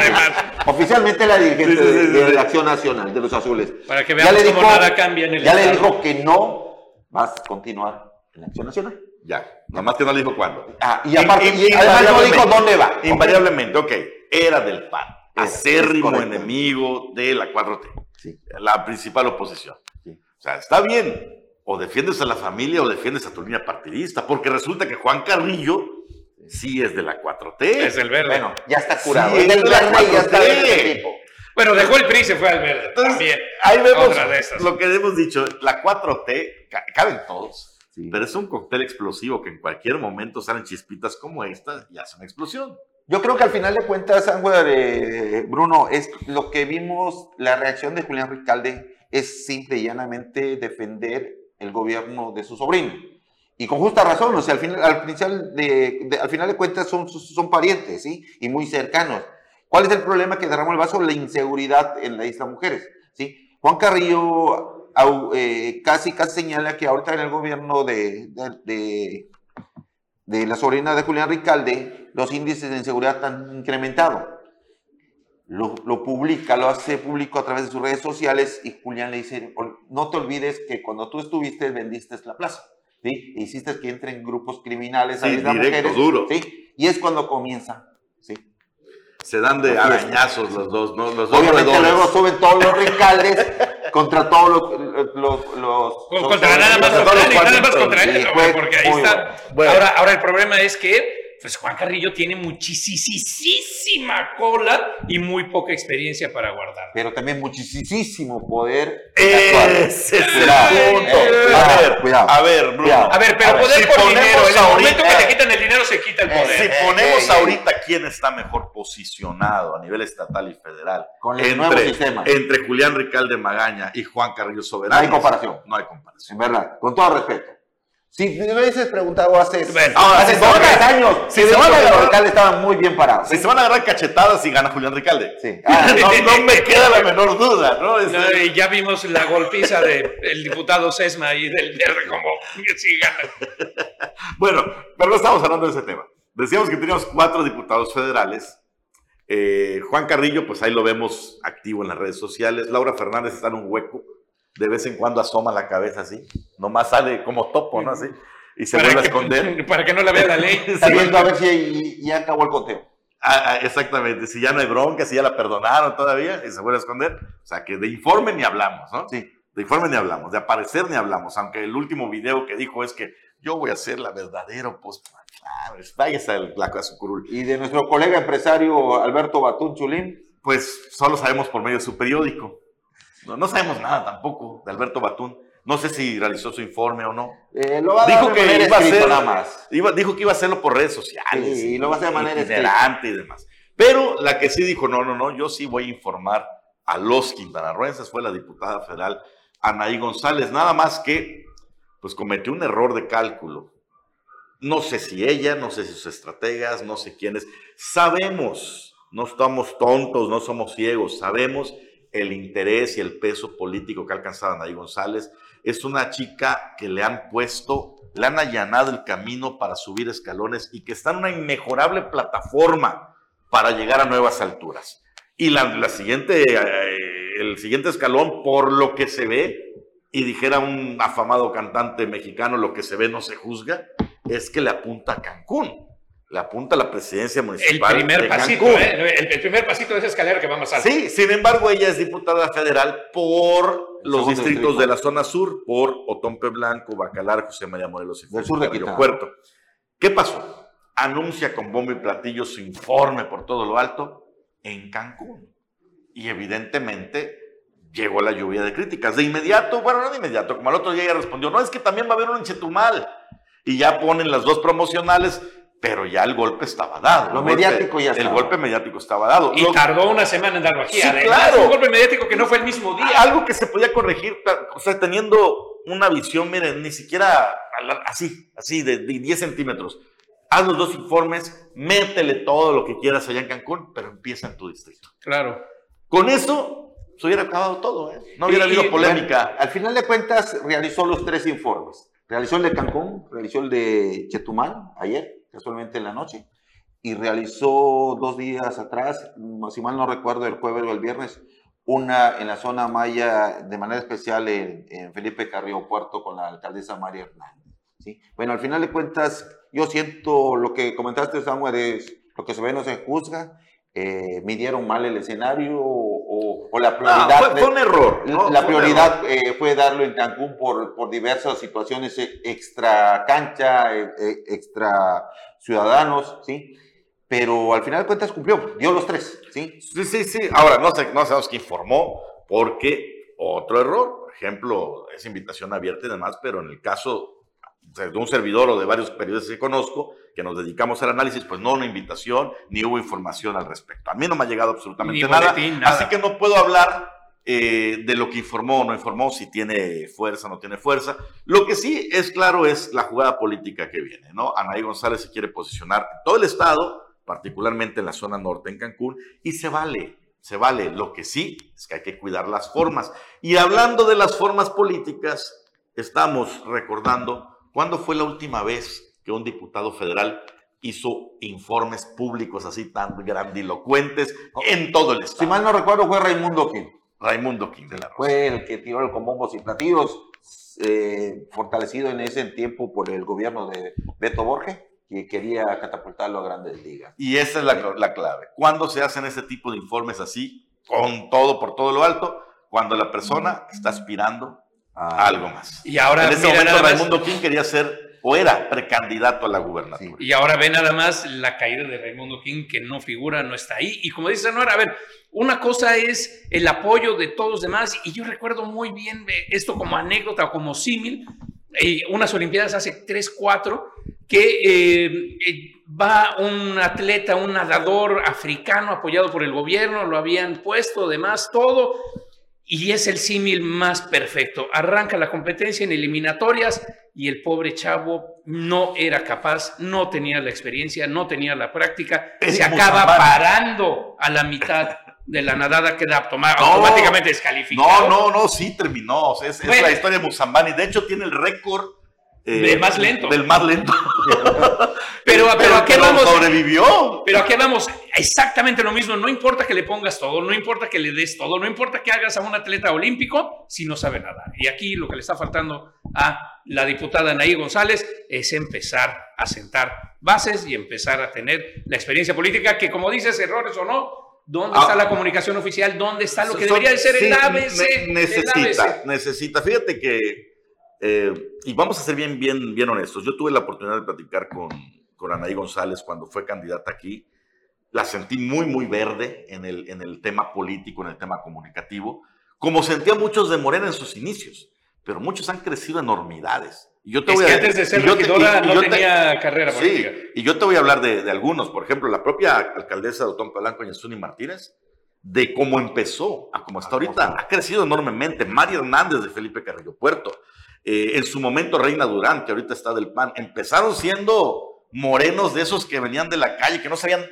Oficialmente la dirigente de la Acción Nacional de los Azules. Para que veamos cómo nada cambia en el estado. Ya le dijo que no vas a continuar en la Acción Nacional. Ya, nada más que no le dijo cuándo. Ah, y aparte, además no dijo dónde va. Invariablemente, ok, era del PAN. Acérrimo enemigo de la 4T. Sí. La principal oposición. Sí. O sea, está bien. O defiendes a la familia o defiendes a tu línea partidista. Porque resulta que Juan Carrillo sí es de la 4T. Es el verde. Bueno, ya está curado. Sí, es del verde, ya está verde. Bueno, dejó el PRI y se fue al verde. Entonces, también. Ahí vemos lo que hemos dicho. La 4T, caben todos. Sí. Pero es un cóctel explosivo que en cualquier momento salen chispitas como esta y hacen explosión. Yo creo que al final de cuentas, Bruno, es lo que vimos, la reacción de Julián Ricalde es simple y llanamente defender el gobierno de su sobrino. Y con justa razón, o sea, al final de cuentas son parientes, ¿sí? Y muy cercanos. ¿Cuál es el problema que derramó el vaso? La inseguridad en la Isla Mujeres, ¿sí? Juan Carrillo casi señala que ahorita en el gobierno de la sobrina de Julián Ricalde, los índices de inseguridad han incrementado. Lo publica, lo hace público a través de sus redes sociales y Julián le dice, no te olvides que cuando tú estuviste vendiste la plaza, ¿sí? E hiciste que entren grupos criminales a las mujeres, duro. ¿Sí? Y es cuando comienza, ¿sí? Se dan de arañazos los dos, ¿no? Los dos obviamente redores. Luego suben todos los Ricaldes contra todos los contra nada más contra él, porque ahí está. Bueno. Ahora el problema es que pues Juan Carrillo tiene muchísima cola y muy poca experiencia para guardar. Pero también muchísimo poder. Ese es el punto. A ver, Bruno. Cuidado. A ver, pero poder por dinero. En el momento que te quitan el dinero, se quita el poder. Si ponemos ahorita quién está mejor posicionado a nivel estatal y federal. Con el nuevo sistema. Entre Julián Ricalde Magaña y Juan Carrillo Soberanes. No hay comparación. En verdad, con todo respeto. Si me hubieses preguntado hace 2 años, si se van a agarrar, Ricalde estaba muy bien parado. Si se van a agarrar cachetadas y gana Julián Ricalde. Sí. No me queda la menor duda, ¿no? Ya vimos la golpiza del diputado Sesma y del DR como si gana. Bueno, pero no estamos hablando de ese tema. Decíamos que teníamos 4 diputados federales. Juan Carrillo, pues ahí lo vemos activo en las redes sociales. Laura Fernández está en un hueco. De vez en cuando asoma la cabeza así, nomás sale como topo, ¿no? Así, y se vuelve a esconder. Para que no la vea la ley. Está viendo a ver si ya acabó el conteo. Exactamente, si ya no hay bronca, si ya la perdonaron todavía, y se vuelve a esconder. O sea, que de informe ni hablamos, ¿no? Sí, de informe ni hablamos, de aparecer ni hablamos, aunque el último video que dijo es que yo voy a ser la verdadera oposición. Claro, váyase a la casa curul. Y de nuestro colega empresario Alberto Batún Chulín, pues solo sabemos por medio de su periódico. No sabemos nada tampoco de Alberto Batún. No sé si realizó su informe o no. Dijo que iba a hacerlo por redes sociales. Sí, y lo va a hacer de manera itinerante y demás. Pero la que sí dijo, no, yo sí voy a informar a los quintanarroenses fue la diputada federal Anahí González. Nada más que, pues cometió un error de cálculo. No sé si ella, no sé si sus estrategas, no sé quiénes. Sabemos, no estamos tontos, no somos ciegos, sabemos el interés y el peso político que ha alcanzado Anahí González. Es una chica que le han allanado el camino para subir escalones y que está en una inmejorable plataforma para llegar a nuevas alturas. Y el siguiente escalón, por lo que se ve, Y dijera un afamado cantante mexicano, lo que se ve no se juzga, es que le apunta a Cancún, le apunta a la presidencia municipal de Cancún. El primer pasito de esa escalera que va más alto. Sí, sin embargo, ella es diputada federal por los distritos de la zona sur, por Otomí Blanco, Bacalar, José María Morelos y Felipe Puerto. ¿Qué pasó? Anuncia con bombo y platillo su informe por todo lo alto en Cancún. Y evidentemente llegó la lluvia de críticas. De inmediato, bueno, no de inmediato, como al otro día ella respondió, no, es que también va a haber uno en Chetumal. Y ya ponen las dos promocionales, pero ya el golpe estaba dado. El golpe mediático estaba dado. Y tardó una semana en darlo aquí. Sí, claro. Un golpe mediático que no fue el mismo día. Algo que se podía corregir, o sea, teniendo una visión, miren, ni siquiera así, de 10 centímetros. Haz los dos informes, métele todo lo que quieras allá en Cancún, pero empieza en tu distrito. Claro. Con eso se hubiera acabado todo, ¿eh? No hubiera habido polémica. Bueno, al final de cuentas, realizó los tres informes. Realizó el de Cancún, realizó el de Chetumal, ayer, casualmente en la noche, y realizó 2 días atrás, si mal no recuerdo, el jueves o el viernes, una en la zona maya, de manera especial en Felipe Carrillo Puerto, con la alcaldesa María Hernández. ¿Sí? Bueno, al final de cuentas, yo siento lo que comentaste, Samuel, es lo que se ve no se juzga. Midieron mal el escenario o la prioridad. No, fue un error. La prioridad fue darlo en Cancún por diversas situaciones extra cancha, extra ciudadanos, ¿sí? Pero al final de cuentas cumplió, dio los tres, ¿sí? Sí. Ahora, no sabemos qué informó, porque otro error, por ejemplo, es invitación abierta y demás, pero en el caso de un servidor o de varios periodistas que conozco, que nos dedicamos al análisis, pues no una invitación, ni hubo información al respecto. A mí no me ha llegado absolutamente nada, así que no puedo hablar de lo que informó o no informó, si tiene fuerza o no tiene fuerza. Lo que sí es claro es la jugada política que viene, ¿no? Anahí González se quiere posicionar en todo el estado, particularmente en la zona norte, en Cancún, y se vale. Lo que sí es que hay que cuidar las formas. Y hablando de las formas políticas, estamos recordando ¿cuándo fue la última vez que un diputado federal hizo informes públicos así tan grandilocuentes en todo el estado? Si mal no recuerdo, fue Raimundo King de la Rosa. Fue el que tiró con bombos y platillos, fortalecido en ese tiempo por el gobierno de Beto Borges, que quería catapultarlo a grandes ligas. Y esa es la clave. ¿Cuándo se hacen ese tipo de informes así, con todo, por todo lo alto? Cuando la persona está aspirando algo más. Y ahora, en ese momento, Raimundo King quería ser o era precandidato a la gubernatura. Sí. Y ahora ve nada más la caída de Raimundo King, que no figura, no está ahí. Y como dice Anuera, a ver, una cosa es el apoyo de todos los demás, y yo recuerdo muy bien esto como anécdota o como símil, unas Olimpiadas hace 3-4, que va un atleta, un nadador africano apoyado por el gobierno, lo habían puesto, demás, todo. Y es el símil más perfecto. Arranca la competencia en eliminatorias y el pobre chavo no era capaz, no tenía la experiencia, no tenía la práctica. Se acaba parando a la mitad de la nadada, queda automáticamente descalificado. No, sí terminó. Es la historia de Muzambani. De hecho, tiene el récord del más lento. pero ¿a qué vamos? Sobrevivió. Pero ¿a qué vamos? Exactamente lo mismo. No importa que le pongas todo, no importa que le des todo, no importa que hagas a un atleta olímpico si no sabe nadar. Y aquí lo que le está faltando a la diputada Anahí González es empezar a sentar bases y empezar a tener la experiencia política que, como dices, errores o no, ¿dónde está la comunicación oficial? ¿Dónde está lo que debería de ser el ABC? Necesita. Fíjate que y vamos a ser bien honestos. Yo tuve la oportunidad de platicar con Anahí González cuando fue candidata aquí. La sentí muy verde en el tema político, en el tema comunicativo, como sentía muchos de Morena en sus inicios, pero muchos han crecido enormidades. Y yo te es voy que a, antes de ser regidora no tenía carrera política. Sí, y yo te voy a hablar de algunos. Por ejemplo, la propia alcaldesa de Otompe Blanco, Yesuni Martínez, de cómo empezó a cómo está ahorita, ha crecido enormemente. María Hernández de Felipe Carrillo Puerto. En su momento Reina Durán, que ahorita está del PAN, empezaron siendo morenos de esos que venían de la calle, que no sabían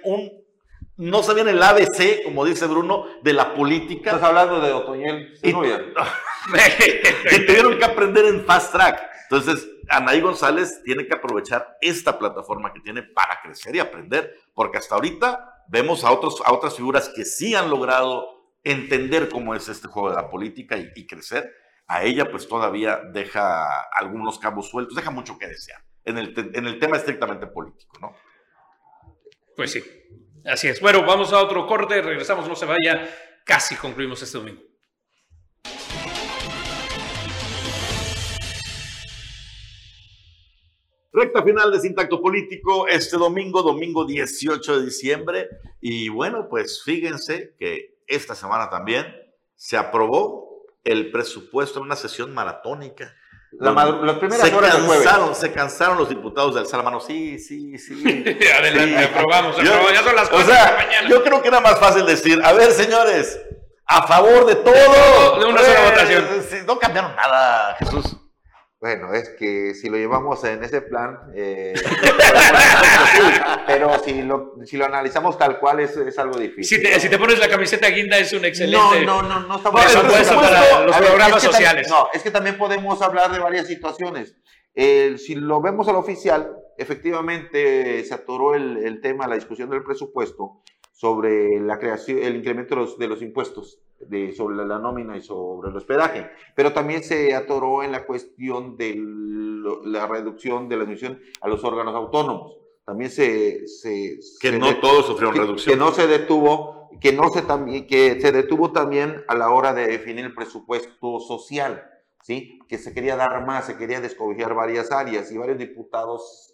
el ABC, como dice Bruno, de la política. Estás hablando de Otoñel. Que tuvieron que aprender en fast track. Entonces, Anahí González tiene que aprovechar esta plataforma que tiene para crecer y aprender, porque hasta ahorita vemos a otras figuras que sí han logrado entender cómo es este juego de la política y crecer. a ella pues todavía deja algunos cabos sueltos, deja mucho que desear en el tema estrictamente político, ¿no? Pues sí, así es. Bueno, vamos a otro corte, regresamos, no se vaya, casi concluimos este domingo. Recta final de Sin Tacto Político este domingo, domingo 18 de diciembre. Y bueno, pues fíjense que esta semana también se aprobó el presupuesto en una sesión maratónica. Las primeras horas del jueves. Se cansaron los diputados de alzar la mano. Sí. Adelante, sí. Aprobamos. Ya son las 4 de la mañana. Yo creo que era más fácil decir, a ver, señores, a favor de todo. De una sola votación. No cambiaron nada, Jesús. Bueno, es que si lo llevamos en ese plan, pero si lo analizamos tal cual es algo difícil. Si te pones la camiseta guinda es un excelente... No estamos para los programas sociales. No, es que también podemos hablar de varias situaciones. Si lo vemos al oficial, efectivamente se atoró el tema, la discusión del presupuesto sobre la creación, el incremento de los impuestos. Sobre la nómina y sobre el hospedaje, pero también se atoró en la cuestión de la reducción de la admisión a los órganos autónomos. También todos sufrieron reducción. Que se detuvo también a la hora de definir el presupuesto social, ¿sí? Que se quería dar más, se quería descobijar varias áreas y varios diputados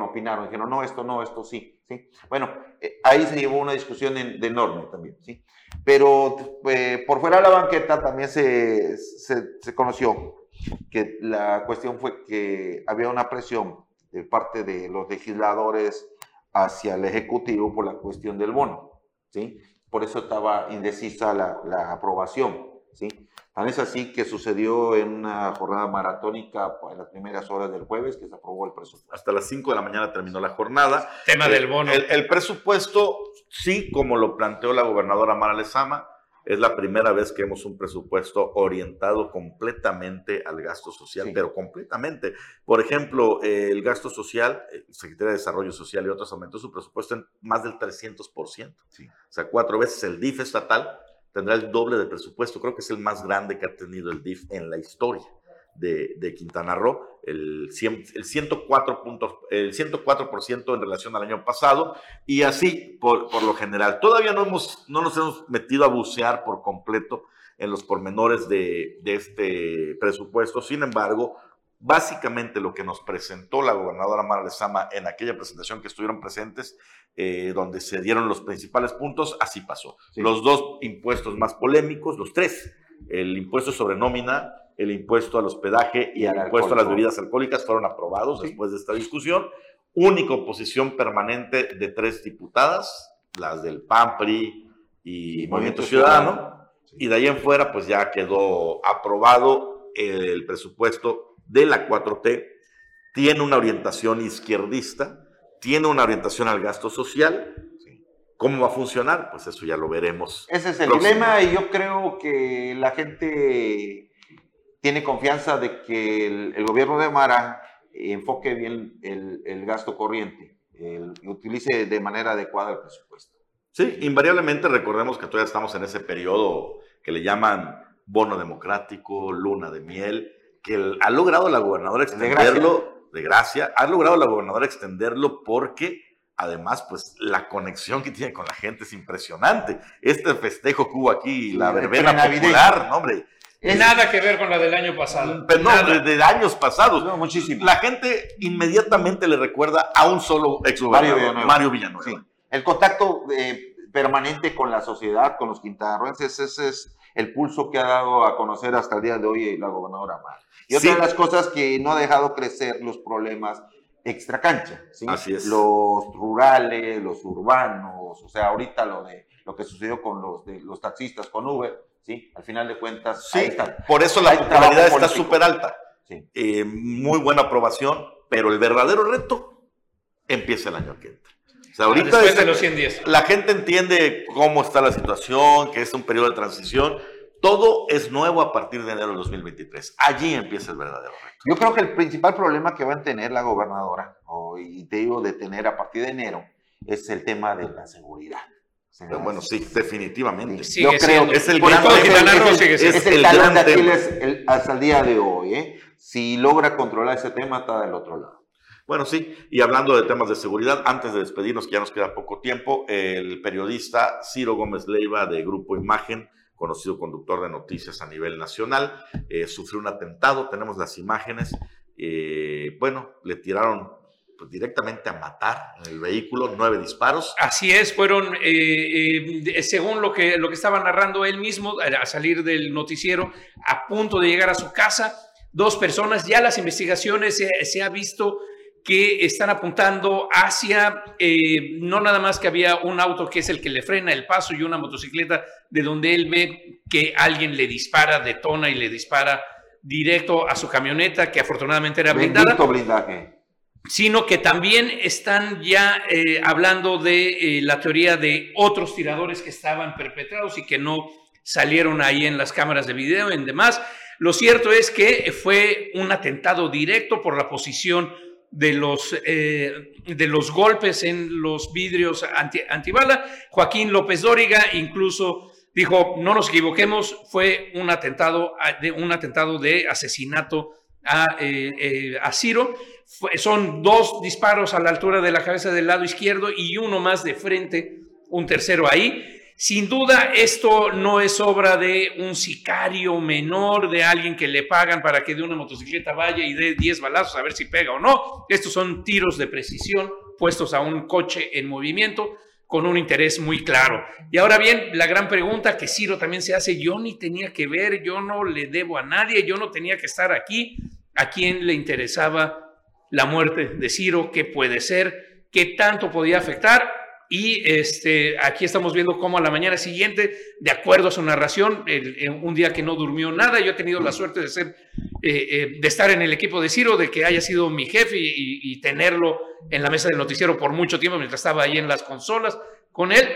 opinaron, no, esto no, esto sí, ¿sí? Bueno, ahí se llevó una discusión enorme también, ¿sí? Pero por fuera de la banqueta también se conoció que la cuestión fue que había una presión de parte de los legisladores hacia el Ejecutivo por la cuestión del bono, ¿sí? Por eso estaba indecisa la aprobación, ¿sí? Tan es así que sucedió en una jornada maratónica en las primeras horas del jueves que se aprobó el presupuesto. Hasta las 5 de la mañana terminó la jornada. Tema del bono. El presupuesto, sí, como lo planteó la gobernadora Mara Lezama, es la primera vez que vemos un presupuesto orientado completamente al gasto social, sí. Pero completamente. Por ejemplo, el gasto social, Secretaría de Desarrollo Social y otros aumentó su presupuesto en más del 300%. Sí. O sea, 4 veces el DIF estatal tendrá el doble de presupuesto. Creo que es el más grande que ha tenido el DIF en la historia de Quintana Roo. El 104% en relación al año pasado. Y así, por lo general. Todavía no nos hemos metido a bucear por completo en los pormenores de este presupuesto. Sin embargo, básicamente lo que nos presentó la gobernadora Mara Lezama en aquella presentación que estuvieron presentes, donde se dieron los principales puntos, así pasó. Sí. Los 2 impuestos más polémicos, los 3, el impuesto sobre nómina, el impuesto al hospedaje y el impuesto a las bebidas alcohólicas fueron aprobados, sí, después de esta discusión. Única oposición permanente de 3 diputadas, las del PAN, PRI y Movimiento Ciudadano, sí. Y de ahí en fuera pues ya quedó aprobado el presupuesto de la 4T, tiene una orientación izquierdista, tiene una orientación al gasto social. ¿Cómo va a funcionar? Pues eso ya lo veremos. Ese es el dilema y yo creo que la gente tiene confianza de que el gobierno de Mara enfoque bien el gasto corriente, utilice de manera adecuada el presupuesto. Sí, invariablemente recordemos que todavía estamos en ese periodo que le llaman bono democrático, luna de miel, que ha logrado la gobernadora extenderlo, porque además pues la conexión que tiene con la gente es impresionante. Este festejo que hubo aquí, la verbena popular, no hombre. Nada que ver con la del año pasado. Pero no, de años pasados. No, muchísimo. La gente inmediatamente le recuerda a un solo exgobernador, Mario Villanueva. Sí. El contacto permanente con la sociedad, con los quintanarroenses, ese es el pulso que ha dado a conocer hasta el día de hoy la gobernadora Mara. Y otra de las cosas que no ha dejado crecer los problemas extracancha, ¿sí? Así es. Los rurales, los urbanos, o sea, ahorita lo que sucedió con los taxistas, con Uber, ¿sí? Al final de cuentas, sí, ahí están. Por eso la popularidad está súper alta. Sí. Muy buena aprobación, pero el verdadero reto empieza el año que entra. O sea, ahorita de los 110. La gente entiende cómo está la situación, que es un periodo de transición. Todo es nuevo a partir de enero de 2023. Allí empieza el verdadero reto. Yo creo que el principal problema que va a tener la gobernadora, y te digo de tener a partir de enero, es el tema de la seguridad. Pero bueno, sí, definitivamente. Sí, yo creo que es el talón de Aquiles hasta el día de hoy. Si logra controlar ese tema, está del otro lado. Bueno, sí, y hablando de temas de seguridad, antes de despedirnos, que ya nos queda poco tiempo, el periodista Ciro Gómez Leyva de Grupo Imagen, conocido conductor de noticias a nivel nacional, sufrió un atentado, tenemos las imágenes, bueno, le tiraron pues directamente a matar en el vehículo, 9 disparos. Así es, fueron, según lo que estaba narrando él mismo, al salir del noticiero, a punto de llegar a su casa, 2 personas, ya las investigaciones se ha visto que están apuntando hacia, no nada más que había un auto que es el que le frena el paso y una motocicleta de donde él ve que alguien le dispara, detona y le dispara directo a su camioneta, que afortunadamente era blindada. Bendito blindaje. Sino que también están ya hablando de la teoría de otros tiradores que estaban perpetrados y que no salieron ahí en las cámaras de video y demás. Lo cierto es que fue un atentado directo por la posición de los golpes en los vidrios antibala. Joaquín López Dóriga incluso dijo, no nos equivoquemos, fue un atentado de asesinato a Ciro. Son 2 disparos a la altura de la cabeza del lado izquierdo y uno más de frente, un tercero ahí. Sin duda, esto no es obra de un sicario menor, de alguien que le pagan para que de una motocicleta vaya y dé 10 balazos a ver si pega o no. Estos son tiros de precisión puestos a un coche en movimiento con un interés muy claro. Y ahora bien, la gran pregunta que Ciro también se hace, yo ni tenía que ver, yo no le debo a nadie, yo no tenía que estar aquí. ¿A quién le interesaba la muerte de Ciro? ¿Qué puede ser? ¿Qué tanto podía afectar? Y aquí estamos viendo cómo a la mañana siguiente, de acuerdo a su narración, un día que no durmió nada. Yo he tenido la suerte de estar en el equipo de Ciro, de que haya sido mi jefe y tenerlo en la mesa del noticiero por mucho tiempo mientras estaba ahí en las consolas con él.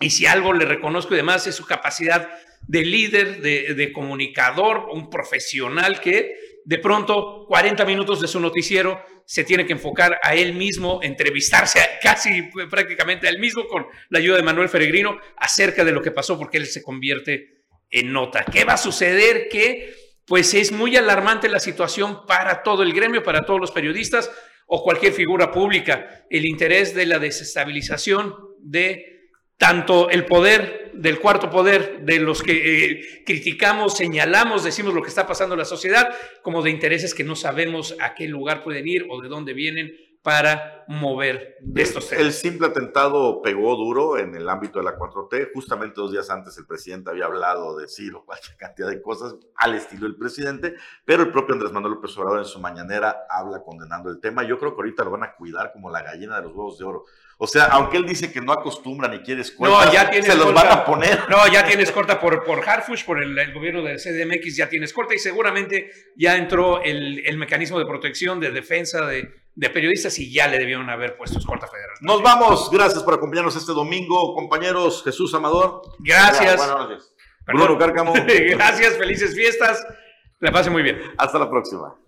Y si algo le reconozco y demás es su capacidad de líder, de comunicador, un profesional que de pronto 40 minutos de su noticiero se tiene que enfocar a él mismo, entrevistarse casi prácticamente a él mismo con la ayuda de Manuel Peregrino acerca de lo que pasó, porque él se convierte en nota. ¿Qué va a suceder? Que pues es muy alarmante la situación para todo el gremio, para todos los periodistas o cualquier figura pública. El interés de la desestabilización de tanto el poder del cuarto poder, de los que criticamos, señalamos, decimos lo que está pasando en la sociedad, como de intereses que no sabemos a qué lugar pueden ir o de dónde vienen para mover de estos temas. El simple atentado pegó duro en el ámbito de la 4T. Justamente 2 días antes el presidente había hablado de Ciro, cualquier cantidad de cosas al estilo del presidente, pero el propio Andrés Manuel López Obrador en su mañanera habla condenando el tema. Yo creo que ahorita lo van a cuidar como la gallina de los huevos de oro. O sea, aunque él dice que no acostumbra ni quiere escolta, no, ya se los corta, van a poner. No, ya tiene escolta por Harfush, por el gobierno del CDMX, ya tiene escolta y seguramente ya entró el mecanismo de protección, de defensa de periodistas y ya le debieron haber puesto escolta federal. Nos vamos, gracias por acompañarnos este domingo, compañeros. Jesús Amador. Gracias. Buenas noches. Bruno Cárcamo. Gracias, felices fiestas. La pasen muy bien. Hasta la próxima.